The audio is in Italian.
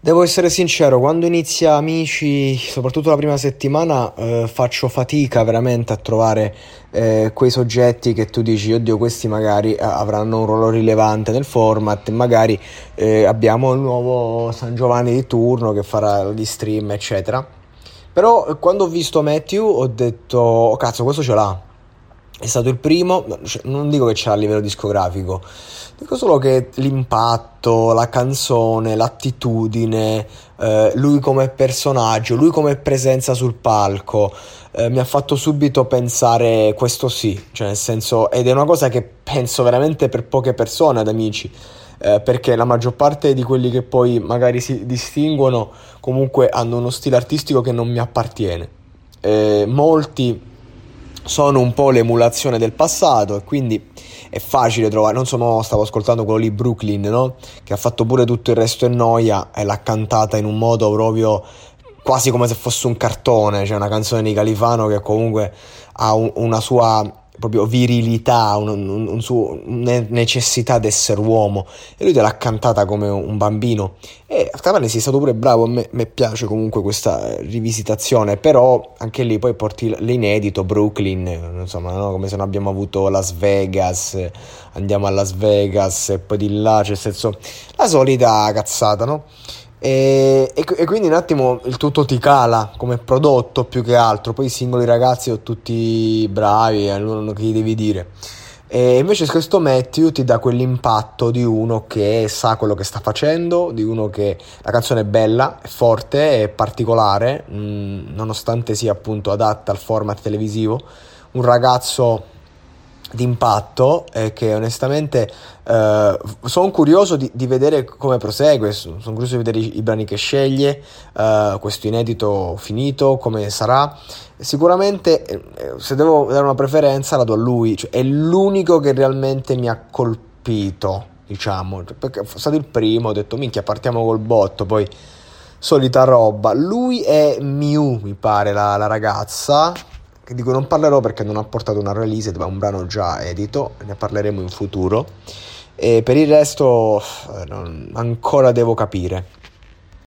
Devo essere sincero, quando inizia Amici, soprattutto la prima settimana, faccio fatica veramente a trovare quei soggetti che tu dici, oddio, questi magari avranno un ruolo rilevante nel format, magari abbiamo il nuovo San Giovanni di turno che farà gli stream, eccetera. Però quando ho visto Matthew ho detto, oh, cazzo, questo ce l'ha. È stato il primo, non dico che c'è a livello discografico, dico solo che l'impatto, la canzone, l'attitudine, lui come personaggio, lui come presenza sul palco, mi ha fatto subito pensare questo sì, cioè nel senso, ed è una cosa che penso veramente per poche persone ad Amici, perché la maggior parte di quelli che poi magari si distinguono comunque hanno uno stile artistico che non mi appartiene, molti sono un po' l'emulazione del passato e quindi è facile trovare, non so, stavo ascoltando quello lì Brooklyn, no? Che ha fatto pure tutto il resto è noia e l'ha cantata in un modo proprio quasi come se fosse un cartone, cioè una canzone di Califano che comunque ha una sua proprio virilità, un suo necessità d'essere uomo e lui te l'ha cantata come un bambino e a Califano sei stato pure bravo, a me piace comunque questa rivisitazione, però anche lì poi porti l'inedito Brooklyn, insomma, no? Come se non abbiamo avuto Las Vegas, andiamo a Las Vegas e poi di là, cioè senso la solita cazzata, no? E quindi un attimo il tutto ti cala come prodotto più che altro, poi i singoli ragazzi sono tutti bravi, non che gli devi dire, e invece questo Matthew ti dà quell'impatto di uno che sa quello che sta facendo, di uno che la canzone è bella, è forte, è particolare, nonostante sia appunto adatta al format televisivo, un ragazzo d'impatto che onestamente sono curioso di vedere come prosegue, sono curioso di vedere i brani che sceglie, questo inedito finito come sarà. Sicuramente se devo dare una preferenza la do a lui, cioè, è l'unico che realmente mi ha colpito, diciamo, perché è stato il primo, ho detto minchia partiamo col botto, poi solita roba. Lui è Miu, mi pare la ragazza, che dico non parlerò perché non ha portato una release, ma un brano già edito, ne parleremo in futuro, e per il resto ancora devo capire.